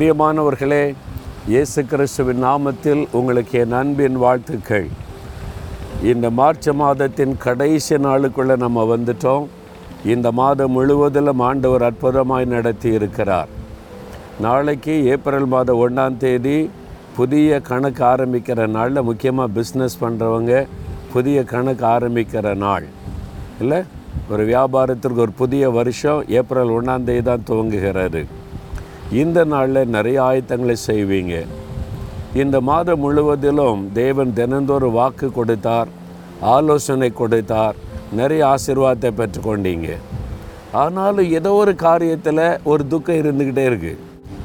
பிரியமானவர்களே, இயேசு கிறிஸ்துவின் நாமத்தில் உங்களுக்கு என் அன்பின் வாழ்த்துக்கள். இந்த மார்ச் மாதத்தின் கடைசி நாளுக்குள்ளே நம்ம வந்துட்டோம். இந்த மாதம் முழுவதிலும் ஆண்டவர் அற்புதமாய் நடத்தி இருக்கிறார். நாளைக்கு ஏப்ரல் மாதம் 1ஆம் தேதி புதிய கணக்கு ஆரம்பிக்கிற நாளில், முக்கியமாக பிஸ்னஸ் பண்ணுறவங்க புதிய கணக்கு ஆரம்பிக்கிற நாள் இல்லை, ஒரு வியாபாரத்திற்கு ஒரு புதிய வருஷம் ஏப்ரல் 1ஆம் தேதி தான் துவங்குகிறது. இந்த நாளில் நிறைய ஆயத்தங்களை செய்வீங்க. இந்த மாதம் முழுவதிலும் தேவன் தினந்தோறும் வாக்கு கொடுத்தார், ஆலோசனை கொடுத்தார், நிறைய ஆசீர்வாதத்தை பெற்றுக்கொண்டீங்க. ஆனாலும் ஏதோ ஒரு காரியத்தில் ஒரு துக்கம் இருந்துக்கிட்டே இருக்குது.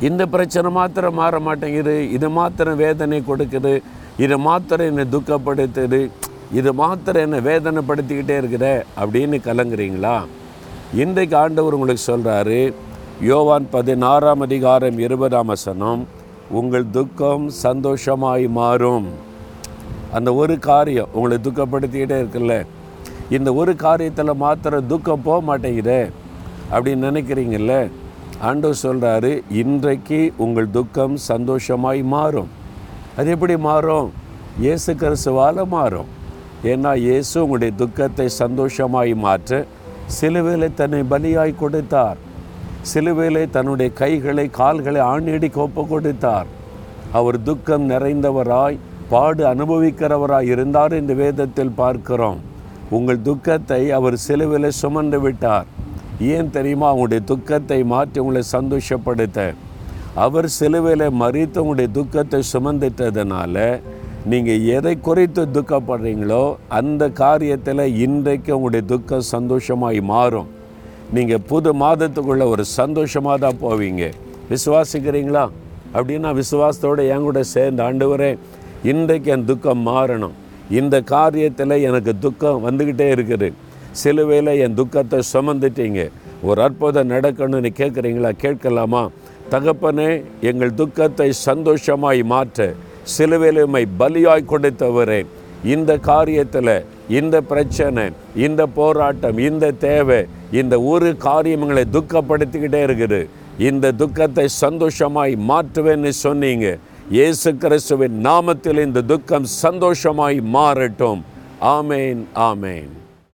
இந்த பிரச்சனை மாத்திரம் மாற மாட்டேங்குது, இது மாத்திரம் வேதனை கொடுக்குது, இது மாத்திரம் என்னை துக்கப்படுத்துது, இது மாத்திரம் என்னை வேதனைப்படுத்திக்கிட்டே இருக்கிற அப்படின்னு கலங்குறீங்களா? இன்றைக்கு ஆண்டவர் உங்களுக்கு சொல்கிறாரு, யோவான் 16:20, உங்கள் துக்கம் சந்தோஷமாய் மாறும். அந்த ஒரு காரியம் உங்களை துக்கப்படுத்திக்கிட்டே இருக்குல்ல, இந்த ஒரு காரியத்தில் மாத்திர துக்கம் போக மாட்டேங்குதே அப்படின்னு நினைக்கிறீங்கல்ல, ஆண்டவர் சொல்கிறாரு, இன்றைக்கு உங்கள் துக்கம் சந்தோஷமாய் மாறும். அது எப்படி மாறும்? இயேசு கிறிஸ்துவால் மாறும். ஏன்னா இயேசு உங்களுடைய துக்கத்தை சந்தோஷமாய் மாற்ற சிலுவையிலே தன்னை பலியாய் கொடுத்தார். சிலுவையிலே தன்னுடைய கைகளை கால்களை ஆணியடிக்கு ஒப்பு கொடுத்தார். அவர் துக்கம் நிறைந்தவராய் பாடு அனுபவிக்கிறவராய் இருந்தார் என்று வேதத்தில் பார்க்கிறோம். உங்கள் துக்கத்தை அவர் சிலுவையிலே சுமந்து விட்டார். ஏன் தெரியுமா? உங்களுடைய துக்கத்தை மாற்றி உங்களை சந்தோஷப்படுத்த. அவர் சிலுவையிலே மறித்து உங்களுடைய துக்கத்தை சுமந்துட்டதுனால நீங்கள் எதை குறித்து துக்கப்படுறீங்களோ அந்த காரியத்தில் இன்றைக்கு உங்களுடைய துக்கம் சந்தோஷமாய் மாறும். நீங்கள் புது மாதத்துக்குள்ளே ஒரு சந்தோஷமாக தான் போவீங்க. விசுவாசிக்கிறீங்களா? அப்படின்னா விசுவாசத்தோடு என் கூட சேர்ந்து, ஆண்டவரே, இன்றைக்கு என் துக்கம் மாறணும், இந்த காரியத்தில் எனக்கு துக்கம் வந்துக்கிட்டே இருக்குது, சிலுவையில் என் துக்கத்தை சுமந்துட்டீங்க, ஒரு அற்புதம் நடக்கணும்னு கேட்குறீங்களா? கேட்கலாமா? தகப்பனே, எங்கள் துக்கத்தை சந்தோஷமாய் மாற்ற சிலுவையில் உம்மை பலியாய் கொடுத்தவரே, இந்த காரியத்தில், இந்த பிரச்சனை, இந்த போராட்டம், இந்த தேவை, இந்த ஒரு காரியம் எங்களை துக்கப்படுத்திக்கிட்டே இருக்குது, இந்த துக்கத்தை சந்தோஷமாய் மாற்றுவேன்னு சொன்னீங்க. இயேசு கிறிஸ்துவின் நாமத்தில் இந்த துக்கம் சந்தோஷமாய் மாறட்டும். ஆமேன், ஆமேன்.